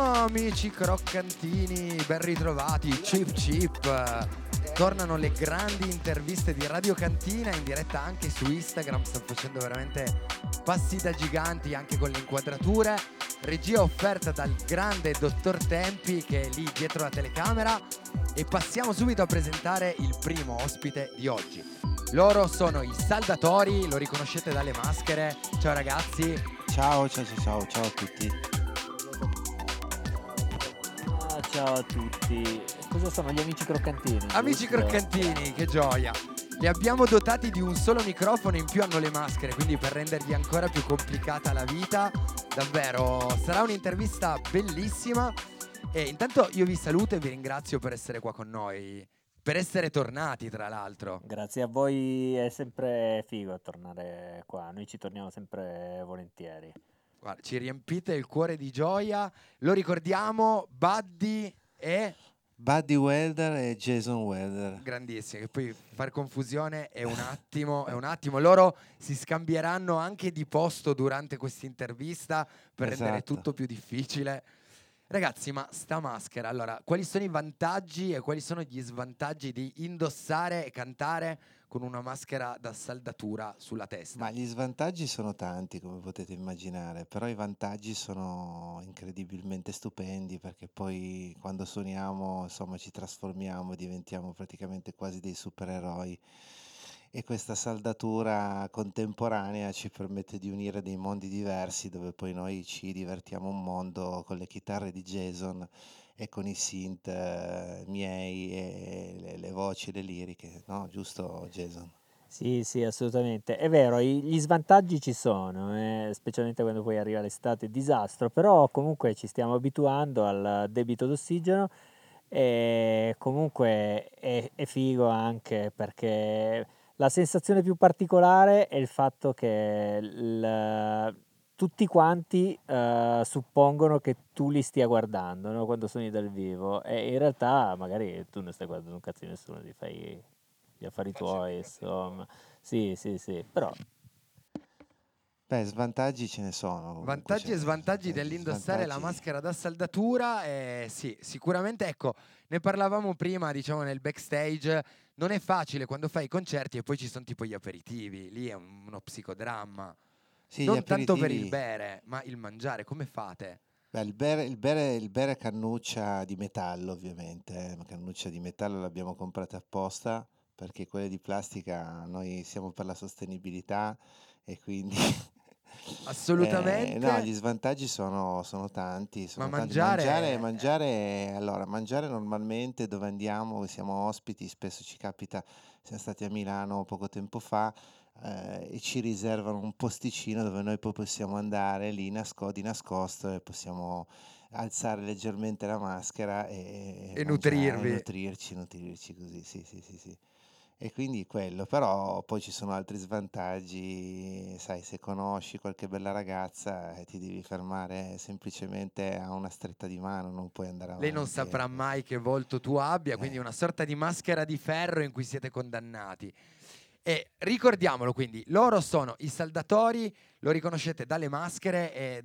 Oh, amici croccantini, ben ritrovati, chip chip. Tornano le grandi interviste di Radio Cantina in diretta anche su Instagram. Stanno facendo veramente passi da giganti anche con le inquadrature. Regia offerta dal grande dottor Tempi, che è lì dietro la telecamera. E passiamo subito a presentare il primo ospite di oggi. Loro sono i Saldatori, lo riconoscete dalle maschere. Ciao ragazzi. Ciao a tutti. Ciao a tutti. Cosa sono gli amici croccantini? Amici croccantini, che gioia. Li abbiamo dotati di un solo microfono, in più hanno le maschere, quindi per rendergli ancora più complicata la vita. Davvero, sarà un'intervista bellissima. E intanto io vi saluto e vi ringrazio per essere qua con noi, per essere tornati tra l'altro. Grazie a voi, è sempre figo tornare qua, noi ci torniamo sempre volentieri. Guarda, ci riempite il cuore di gioia. Lo ricordiamo, Buddy Welder e Jason Welder. Grandissimo, che poi far confusione è un attimo, è un attimo. Loro si scambieranno anche di posto durante questa intervista per rendere tutto più difficile. Ragazzi, ma sta maschera, allora, quali sono i vantaggi e quali sono gli svantaggi di indossare e cantare con una maschera da saldatura sulla testa? Ma gli svantaggi sono tanti, come potete immaginare, però i vantaggi sono incredibilmente stupendi, perché poi quando suoniamo, insomma, ci trasformiamo, diventiamo praticamente quasi dei supereroi, e questa saldatura contemporanea ci permette di unire dei mondi diversi, dove poi noi ci divertiamo un mondo con le chitarre di Jason e con i synth miei e le voci, le liriche, no? Giusto Jason? Sì, assolutamente, è vero, gli svantaggi ci sono, specialmente quando poi arriva l'estate, disastro, però comunque ci stiamo abituando al debito d'ossigeno e comunque è figo anche perché la sensazione più particolare è il fatto che tutti quanti suppongono che tu li stia guardando, no? Quando suoni dal vivo, e in realtà magari tu non stai guardando un cazzo di nessuno, ti fai gli affari tuoi, insomma. Sì, però... Beh, svantaggi ce ne sono. Vantaggi e svantaggi dell'indossare la maschera da saldatura, sì, sicuramente, ecco, ne parlavamo prima, diciamo, nel backstage, non è facile quando fai i concerti e poi ci sono tipo gli aperitivi, lì è uno psicodramma. Sì, non tanto per il bere, ma il mangiare, come fate? Beh, il bere cannuccia di metallo, ovviamente. La cannuccia di metallo l'abbiamo comprata apposta, perché quelle di plastica, noi siamo per la sostenibilità e quindi... Assolutamente. No, gli svantaggi sono tanti. Ma tanti. Mangiare, allora, mangiare normalmente dove andiamo, siamo ospiti, spesso ci capita, siamo stati a Milano poco tempo fa, e ci riservano un posticino dove noi poi possiamo andare lì di nascosto e possiamo alzare leggermente la maschera e nutrirci così, sì. E quindi quello, però poi ci sono altri svantaggi, sai, se conosci qualche bella ragazza ti devi fermare semplicemente a una stretta di mano, non puoi andare avanti. Lei non saprà mai che volto tu abbia, quindi una sorta di maschera di ferro in cui siete condannati. E ricordiamolo quindi, loro sono i Saldatori, lo riconoscete dalle maschere e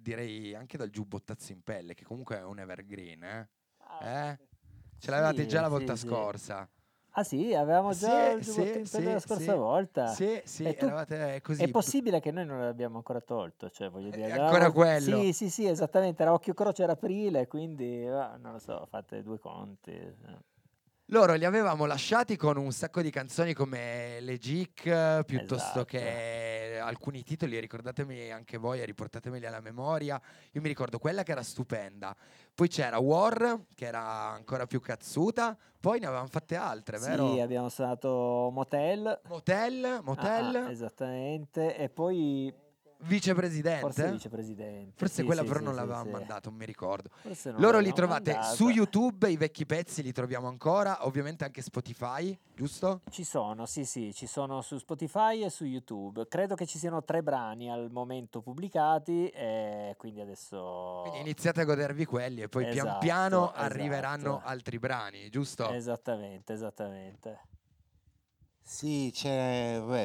direi anche dal giubbottazzo in pelle, che comunque è un evergreen, eh? Ce l'avevate già la volta scorsa. Ah sì, avevamo già tentato la scorsa volta. Sì, eravate così. È possibile che noi non l'abbiamo ancora tolto, cioè voglio dire. Ancora quello. Sì, esattamente, era occhio croce, era aprile, quindi non lo so, fate due conti. Loro li avevamo lasciati con un sacco di canzoni come Le Gic, piuttosto che alcuni titoli, ricordatemi anche voi e riportatemeli alla memoria. Io mi ricordo quella che era stupenda. Poi c'era War, che era ancora più cazzuta. Poi ne avevamo fatte altre, vero? Sì, abbiamo suonato Motel. Ah, esattamente. E poi... Vicepresidente. Forse sì, quella però non l'avevamo mandato, non mi ricordo. Loro li trovate su YouTube, i vecchi pezzi li troviamo ancora, ovviamente anche Spotify, giusto? Ci sono, sì, ci sono su Spotify e su YouTube. Credo che ci siano 3 brani al momento pubblicati e quindi adesso... Quindi iniziate a godervi quelli e poi pian piano arriveranno altri brani, giusto? Esattamente. Sì,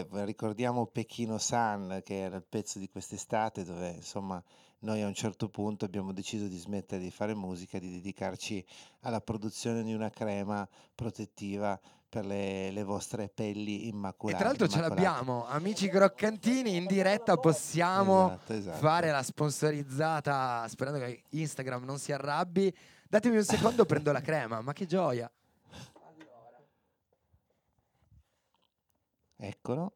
ricordiamo Pechino Sun, che era il pezzo di quest'estate dove insomma noi a un certo punto abbiamo deciso di smettere di fare musica, di dedicarci alla produzione di una crema protettiva per le vostre pelli immacolate. E tra l'altro ce l'abbiamo, amici croccantini, in diretta possiamo fare la sponsorizzata, sperando che Instagram non si arrabbi. Datemi un secondo, prendo la crema, ma che gioia! Eccolo,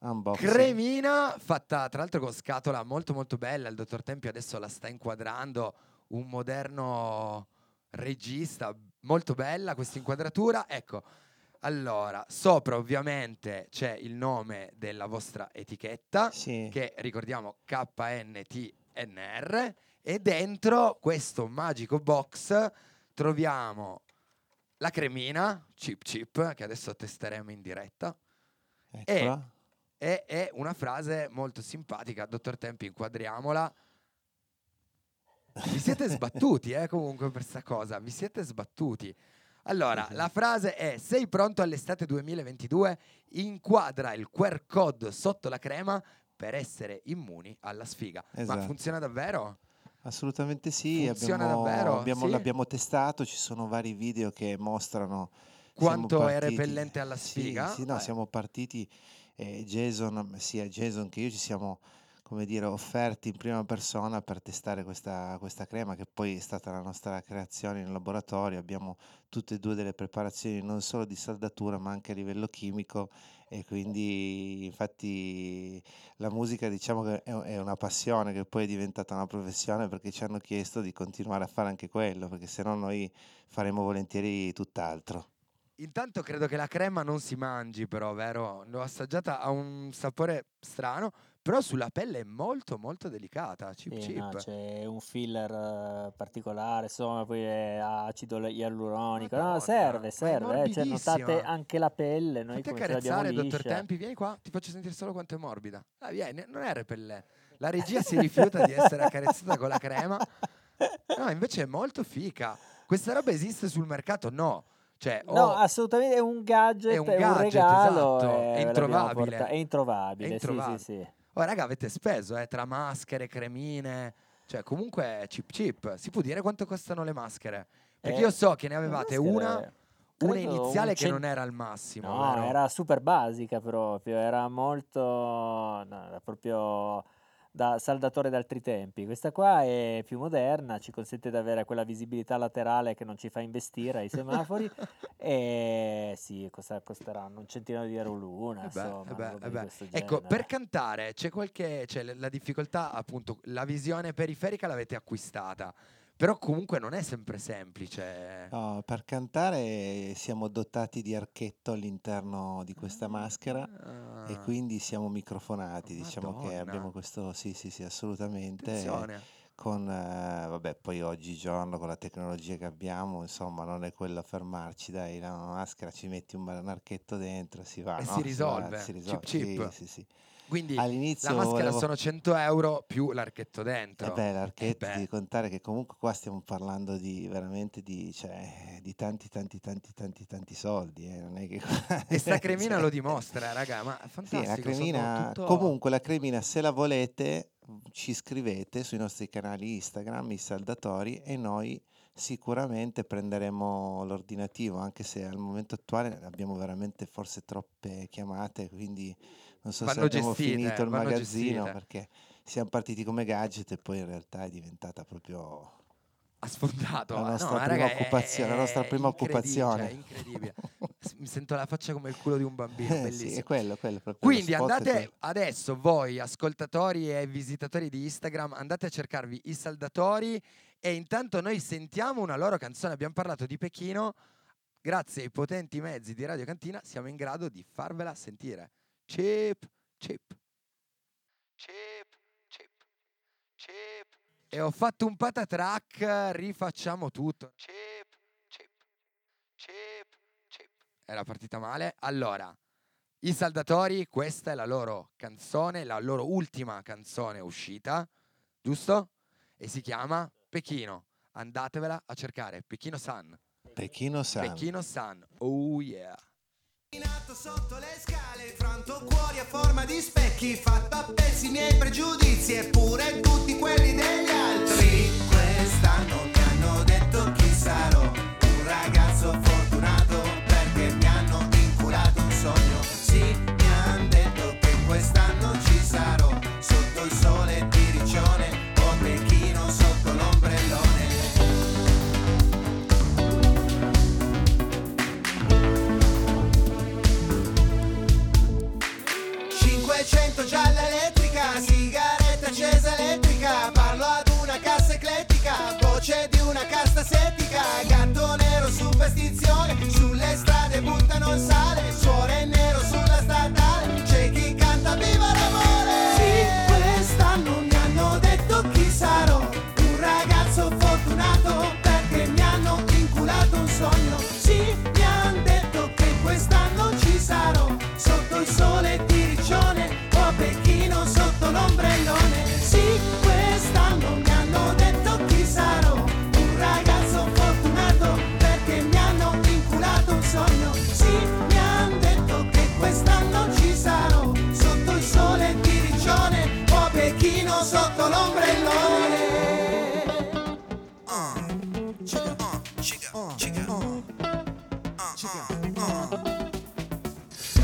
unboxing. Cremina fatta tra l'altro con scatola molto molto bella. Il dottor Tempio adesso la sta inquadrando, un moderno regista, molto bella questa inquadratura. Ecco, allora sopra ovviamente c'è il nome della vostra etichetta, che ricordiamo KNTNR, e dentro questo magico box troviamo la cremina Chip, che adesso testeremo in diretta. È una frase molto simpatica. Dottor Tempi, inquadriamola. Vi siete sbattuti comunque per sta cosa. Vi siete sbattuti. Allora, la frase è: sei pronto all'estate 2022? Inquadra il QR code sotto la crema per essere immuni alla sfiga. Ma funziona davvero? Assolutamente sì. Funziona davvero? L'abbiamo testato. Ci sono vari video che mostrano quanto è repellente alla sfiga. Siamo partiti, Jason che io ci siamo, come dire, offerti in prima persona per testare questa crema, che poi è stata la nostra creazione in laboratorio. Abbiamo tutte e due delle preparazioni, non solo di saldatura ma anche a livello chimico, e quindi infatti la musica, diciamo che è una passione che poi è diventata una professione, perché ci hanno chiesto di continuare a fare anche quello, perché sennò noi faremo volentieri tutt'altro. Intanto credo che la crema non si mangi, però, vero? L'ho assaggiata, ha un sapore strano, però sulla pelle è molto molto delicata. C'è un filler particolare, insomma, poi è acido ialuronico. No, serve. Cioè, notate anche la pelle. Noi fatti accarezzare, dottor Tempi, vieni qua, ti faccio sentire solo quanto è morbida. Ah, vieni, non è repellente. La regia si rifiuta di essere accarezzata con la crema. No, invece è molto fica. Questa roba esiste sul mercato? No. Cioè, no, assolutamente è un gadget, regalo, esatto. È introvabile. Sì. Oh, raga, avete speso tra maschere, cremine, cioè comunque chip. Si può dire quanto costano le maschere? Perché io so che ne avevate una iniziale che non era al massimo, no, vero? Era super basica proprio, era molto era proprio da saldatore d'altri tempi. Questa qua è più moderna, ci consente di avere quella visibilità laterale che non ci fa investire ai semafori e costeranno €100 l'una, insomma. Ecco, per cantare c'è la difficoltà, appunto, la visione periferica l'avete acquistata, però comunque non è sempre semplice. No, per cantare siamo dotati di archetto all'interno di questa maschera e quindi siamo microfonati, diciamo che abbiamo questo, sì, assolutamente. Attenzione. Con poi oggigiorno con la tecnologia che abbiamo, insomma, non è quello a fermarci, dai, la maschera ci metti un archetto dentro, si va, e no? Si risolve. Si risolve. Chip. Sì. Quindi all'inizio la maschera sono 100 euro più l'archetto dentro. Vabbè, l'archetto, devi contare che comunque qua stiamo parlando di veramente di tanti soldi, non è che e sta cremina lo dimostra, raga, ma fantastico. Sì, la cremina, tutto... Comunque la cremina, se la volete, ci scrivete sui nostri canali Instagram, i Saldatori, e noi sicuramente prenderemo l'ordinativo, anche se al momento attuale abbiamo veramente forse troppe chiamate, quindi non so se abbiamo finito il magazzino, perché siamo partiti come gadget e poi in realtà è diventata proprio... Ha sfondato la nostra prima occupazione, incredibile. Mi sento la faccia come il culo di un bambino, bellissimo. Sì, è quello proprio. Quindi andate adesso voi ascoltatori e visitatori di Instagram, andate a cercarvi i Saldatori e intanto noi sentiamo una loro canzone. Abbiamo parlato di Pechino, grazie ai potenti mezzi di Radio Cantina siamo in grado di farvela sentire. Chip. E ho fatto un patatrack, rifacciamo tutto. Chip. Era partita male. Allora, i Saldatori, questa è la loro canzone, la loro ultima canzone uscita, giusto? E si chiama Pechino. Andatevela a cercare, Pechino Sun. Oh yeah. Nato sotto le scale, franto cuori a forma di specchi, fatto a pezzi i miei pregiudizi eppure tutti quelli degli altri. Quest'anno mi hanno detto chi sarò, un ragazzo fortunato, perché mi hanno inculato un sogno. Sì, mi han detto che quest'anno ci sarò, sotto il sole di Riccione o Pechino sotto l'ombrellone. Gialla elettrica, sigaretta accesa elettrica, parlo ad una cassa eclettica, voce di una casta settica, gatto nero superstizione, sulle strade buttano il sale, suore nero sulla statale, c'è chi canta viva l'amore. Sì, quest'anno mi hanno detto chi sarò, un ragazzo fortunato, perché mi hanno vinculato un sogno. Sì, mi han detto che quest'anno ci sarò, sotto il sole di Riccione, Pechino sotto l'ombrellone. Sì, quest'anno mi hanno detto chi sarò, un ragazzo fortunato, perché mi hanno vinculato un sogno. Sì, mi han detto che quest'anno ci sarò, sotto il sole di Riccione o Pechino sotto l'ombrellone.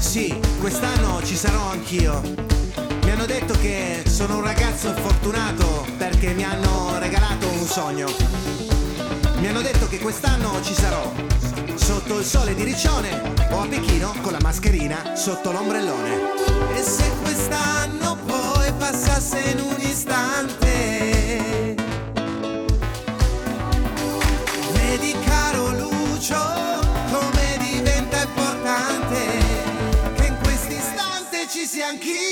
Sì, quest'anno ci sarò anch'io. Mi hanno detto che sono un ragazzo fortunato, perché mi hanno regalato un sogno. Mi hanno detto che quest'anno ci sarò, sotto il sole di Riccione o a Pechino con la mascherina sotto l'ombrellone. E se quest'anno poi passasse in un istante, vedi caro Lucio come diventa importante che in questo istante ci sia anch'io.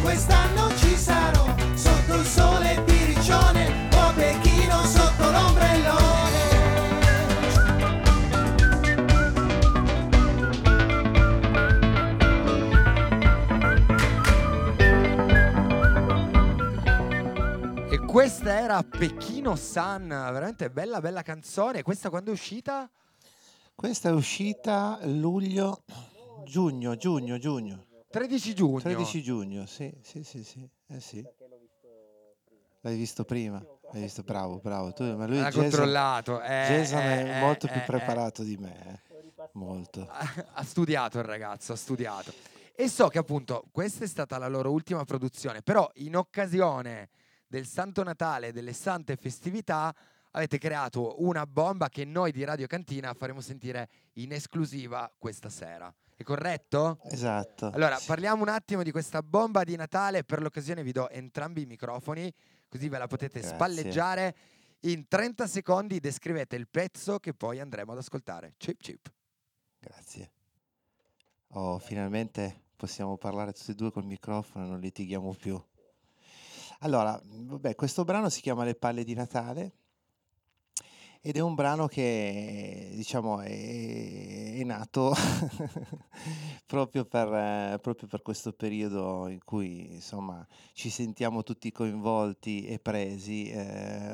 Quest'anno ci sarò, sotto il sole di Riccione o Pechino sotto l'ombrellone. E questa era Pechino Sun, veramente bella canzone. Questa quando è uscita? Questa è uscita giugno. 13 giugno, sì. Sì. L'hai visto prima? L'hai visto, bravo. Tu, ma lui controllato. Jason è molto più preparato di me. Molto. Ha studiato il ragazzo, E so che appunto questa è stata la loro ultima produzione, però in occasione del Santo Natale, delle sante festività, avete creato una bomba che noi di Radio Cantina faremo sentire in esclusiva questa sera. È corretto? Esatto. Allora, sì. Parliamo un attimo di questa bomba di Natale. Per l'occasione vi do entrambi i microfoni, così ve la potete spalleggiare. In 30 secondi descrivete il pezzo che poi andremo ad ascoltare. Chip. Grazie. Finalmente possiamo parlare tutti e due col microfono, non litighiamo più. Allora, vabbè, questo brano si chiama Le Palle di Natale ed è un brano che, diciamo, è nato proprio per questo periodo in cui, insomma, ci sentiamo tutti coinvolti e presi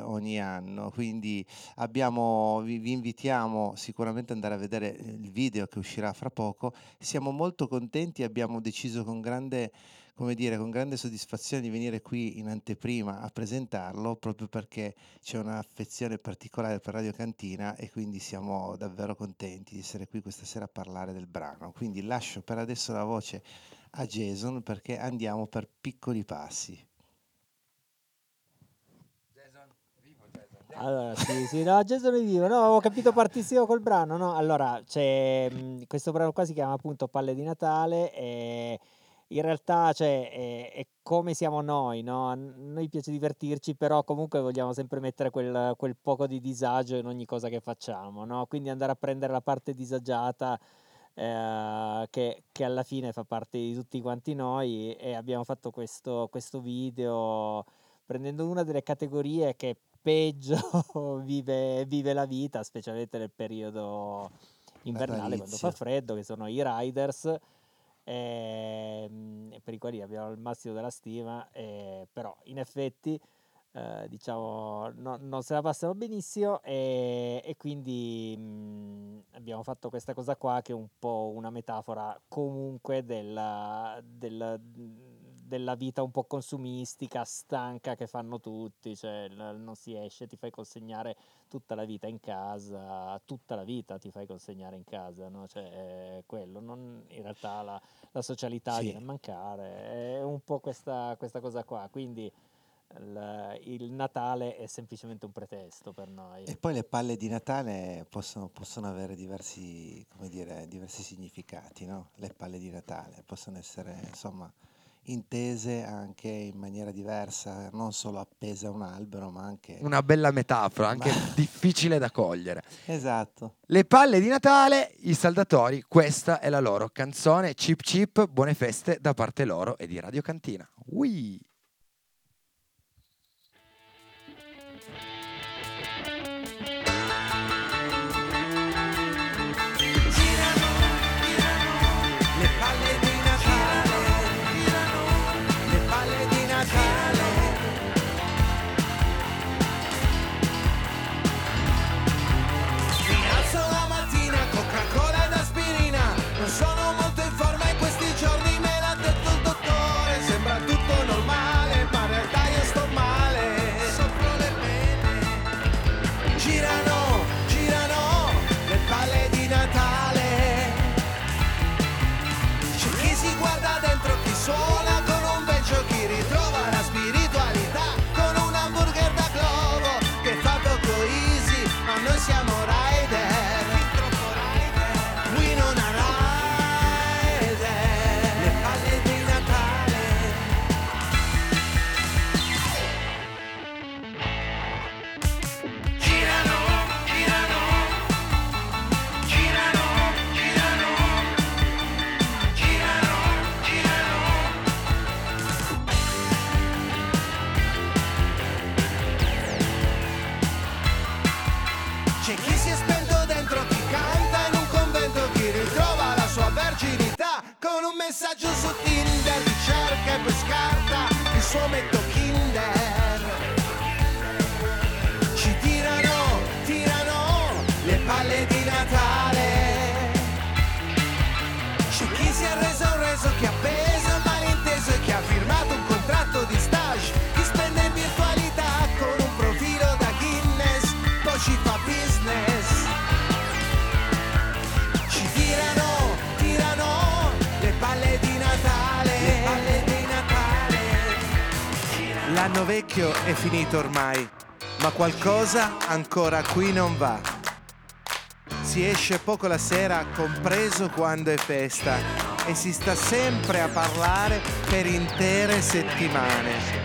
ogni anno. Quindi vi invitiamo sicuramente ad andare a vedere il video che uscirà fra poco. Siamo molto contenti, abbiamo deciso con grande soddisfazione di venire qui in anteprima a presentarlo, proprio perché c'è un'affezione particolare per Radio Cantina e quindi siamo davvero contenti di essere qui questa sera a parlare del brano. Quindi lascio per adesso la voce a Jason, perché andiamo per piccoli passi. Allora, sì, no, Jason è vivo. No, avevo capito partissimo col brano, no? Allora, c'è questo brano qua, si chiama appunto Palle di Natale e in realtà, cioè, è come siamo noi, no? Noi piace divertirci, però comunque vogliamo sempre mettere quel poco di disagio in ogni cosa che facciamo, no? Quindi andare a prendere la parte disagiata che alla fine fa parte di tutti quanti noi, e abbiamo fatto questo video prendendo una delle categorie che peggio vive la vita, specialmente nel periodo invernale, quando fa freddo, che sono i riders, per i quali abbiamo il massimo della stima, però in effetti diciamo non se la passano benissimo, e quindi abbiamo fatto questa cosa qua, che è un po' una metafora comunque della vita un po' consumistica, stanca, che fanno tutti, cioè non si esce, ti fai consegnare tutta la vita in casa, no? Cioè quello, non, in realtà la socialità viene a mancare, è un po' questa cosa qua, quindi il Natale è semplicemente un pretesto per noi. E poi le palle di Natale possono avere diversi significati, no? Le palle di Natale possono essere, insomma, intese anche in maniera diversa, non solo appesa a un albero, ma anche una bella metafora, anche difficile da cogliere. Esatto. Le palle di Natale, i Saldatori, questa è la loro canzone. Chip chip, buone feste da parte loro e di Radio Cantina. Ui! Messaggio su Tinder, ricerca e poi scarta il suo metodo Kinder. Ci tirano le palle di Natale. C'è chi si è reso, chi ha preso un malinteso e chi ha firmato un contratto di stage, chi spende in virtualità con un profilo da Guinness, poi ci fa business. Ci tirano palle di Natale, le palle di Natale. L'anno vecchio è finito ormai, ma qualcosa ancora qui non va. Si esce poco la sera, compreso quando è festa, e si sta sempre a parlare per intere settimane.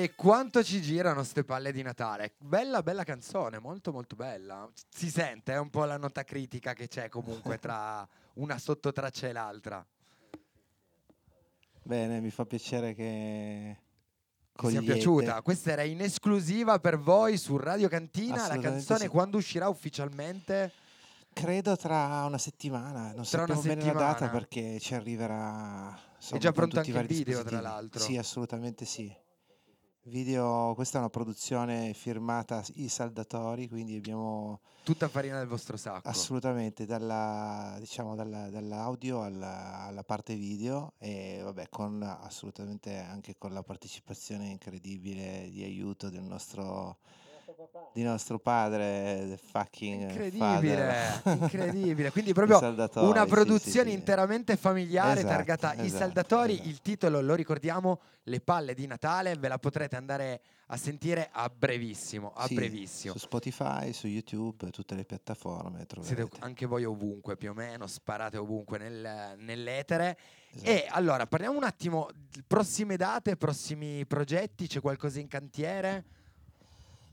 E quanto ci girano ste palle di Natale. Bella, bella canzone, molto molto bella. Si sente un po' la nota critica che c'è comunque tra una sottotraccia e l'altra. Bene, mi fa piacere che cogliete. Ti sia piaciuta. Questa era in esclusiva per voi su Radio Cantina. La canzone sì. Quando uscirà ufficialmente? Credo tra una settimana, non sappiamo bene la data perché ci arriverà. Insomma, è già pronto anche il video, tra l'altro. Sì, assolutamente sì. Video, questa è una produzione firmata i Saldatori, quindi abbiamo tutta farina del vostro sacco. Assolutamente, dall'audio alla parte video e vabbè, con assolutamente anche con la partecipazione incredibile di aiuto del nostro padre, del fucking incredibile, father. Incredibile. Quindi proprio una produzione interamente familiare, esatto, targata esatto, I Saldatori, esatto. Il titolo lo ricordiamo, Le Palle di Natale, ve la potrete andare a sentire a brevissimo, a sì, brevissimo. Su Spotify, su YouTube, tutte le piattaforme trovate. Siete anche voi ovunque più o meno, sparate ovunque nell'etere. Esatto. E allora parliamo un attimo prossime date, prossimi progetti, c'è qualcosa in cantiere?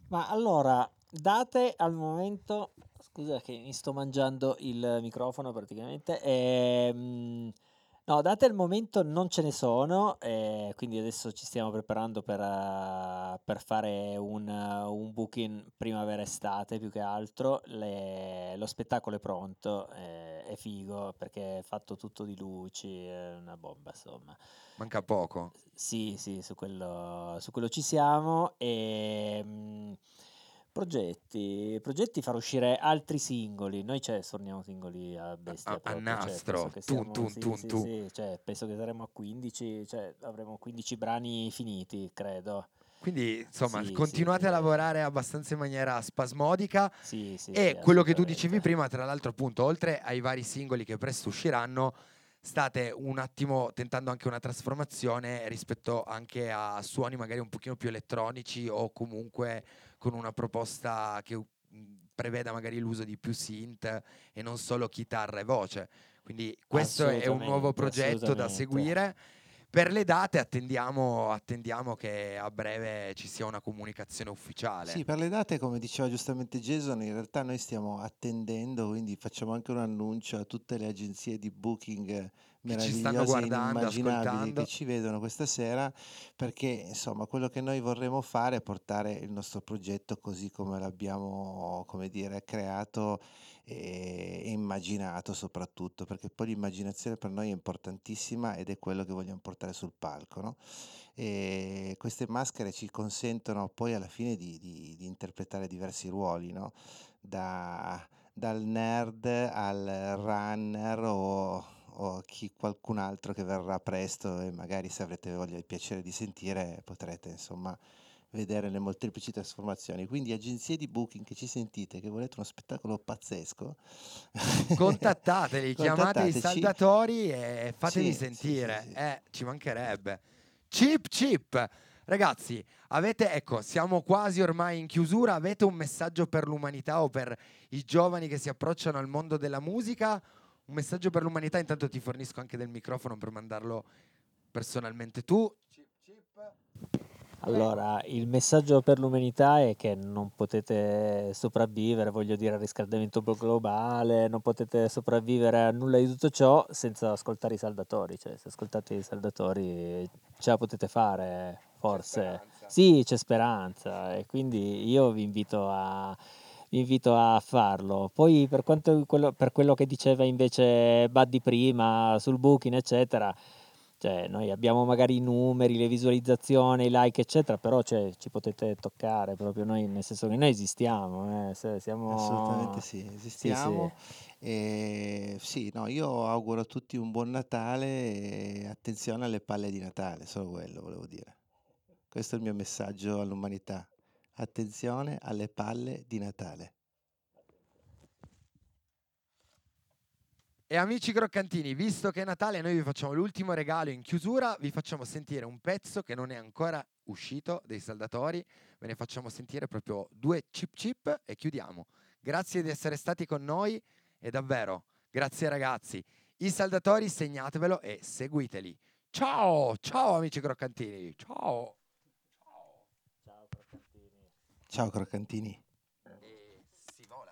Ma allora, date al momento, scusa che mi sto mangiando il microfono praticamente, no, date al momento non ce ne sono, quindi adesso ci stiamo preparando per fare un booking primavera-estate più che altro, lo spettacolo è pronto, è figo perché è fatto tutto di luci, è una bomba insomma. Manca poco. Sì, su quello ci siamo. E progetti far uscire altri singoli. Noi suoniamo singoli a bestia a nastro. Penso che saremo a 15, avremo 15 brani finiti, credo. Quindi insomma continuate a lavorare abbastanza in maniera spasmodica e quello che tu dicevi prima, tra l'altro appunto, oltre ai vari singoli che presto usciranno, state un attimo tentando anche una trasformazione rispetto anche a suoni magari un pochino più elettronici o comunque con una proposta che preveda magari l'uso di più synth e non solo chitarra e voce. Quindi questo è un nuovo progetto da seguire. Per le date attendiamo che a breve ci sia una comunicazione ufficiale. Sì, per le date, come diceva giustamente Jason, in realtà noi stiamo attendendo, quindi facciamo anche un annuncio a tutte le agenzie di booking meravigliose, ci stanno guardando, inimmaginabili, ascoltando, che ci vedono questa sera, perché insomma quello che noi vorremmo fare è portare il nostro progetto così come l'abbiamo, come dire, creato e immaginato, soprattutto perché poi l'immaginazione per noi è importantissima ed è quello che vogliamo portare sul palco, no? E queste maschere ci consentono poi alla fine di interpretare diversi ruoli, no? Dal nerd al runner o chi qualcun altro che verrà presto, e magari se avrete voglia e piacere di sentire potrete insomma vedere le molteplici trasformazioni. Quindi agenzie di booking che ci sentite, che volete uno spettacolo pazzesco, contattateli, chiamate i Saldatori e fatevi sentire. Ci mancherebbe. Chip ragazzi, avete, ecco, siamo quasi ormai in chiusura, avete un messaggio per l'umanità o per i giovani che si approcciano al mondo della musica? Un messaggio per l'umanità, intanto ti fornisco anche del microfono per mandarlo personalmente tu. Chip. Allora, il messaggio per l'umanità è che non potete sopravvivere, voglio dire, al riscaldamento globale, non potete sopravvivere a nulla di tutto ciò senza ascoltare i Saldatori, se ascoltate i Saldatori ce la potete fare, forse. C'è speranza. Sì, c'è speranza, e quindi io vi invito a farlo. Poi per quello che diceva invece Buddy prima sul booking, eccetera, noi abbiamo magari i numeri, le visualizzazioni, i like, eccetera, però ci potete toccare proprio noi, nel senso che noi esistiamo, siamo... Assolutamente sì, esistiamo. Sì. E sì, no, io auguro a tutti un buon Natale e attenzione alle palle di Natale, solo quello volevo dire. Questo è il mio messaggio all'umanità. Attenzione alle palle di Natale. E amici croccantini, visto che è Natale, noi vi facciamo l'ultimo regalo in chiusura, vi facciamo sentire un pezzo che non è ancora uscito dei Saldatori, ve ne facciamo sentire proprio due chip e chiudiamo. Grazie di essere stati con noi e davvero, grazie ragazzi. I Saldatori, segnatevelo e seguiteli. Ciao, ciao amici croccantini, ciao. Ciao Crocantini. E si vola.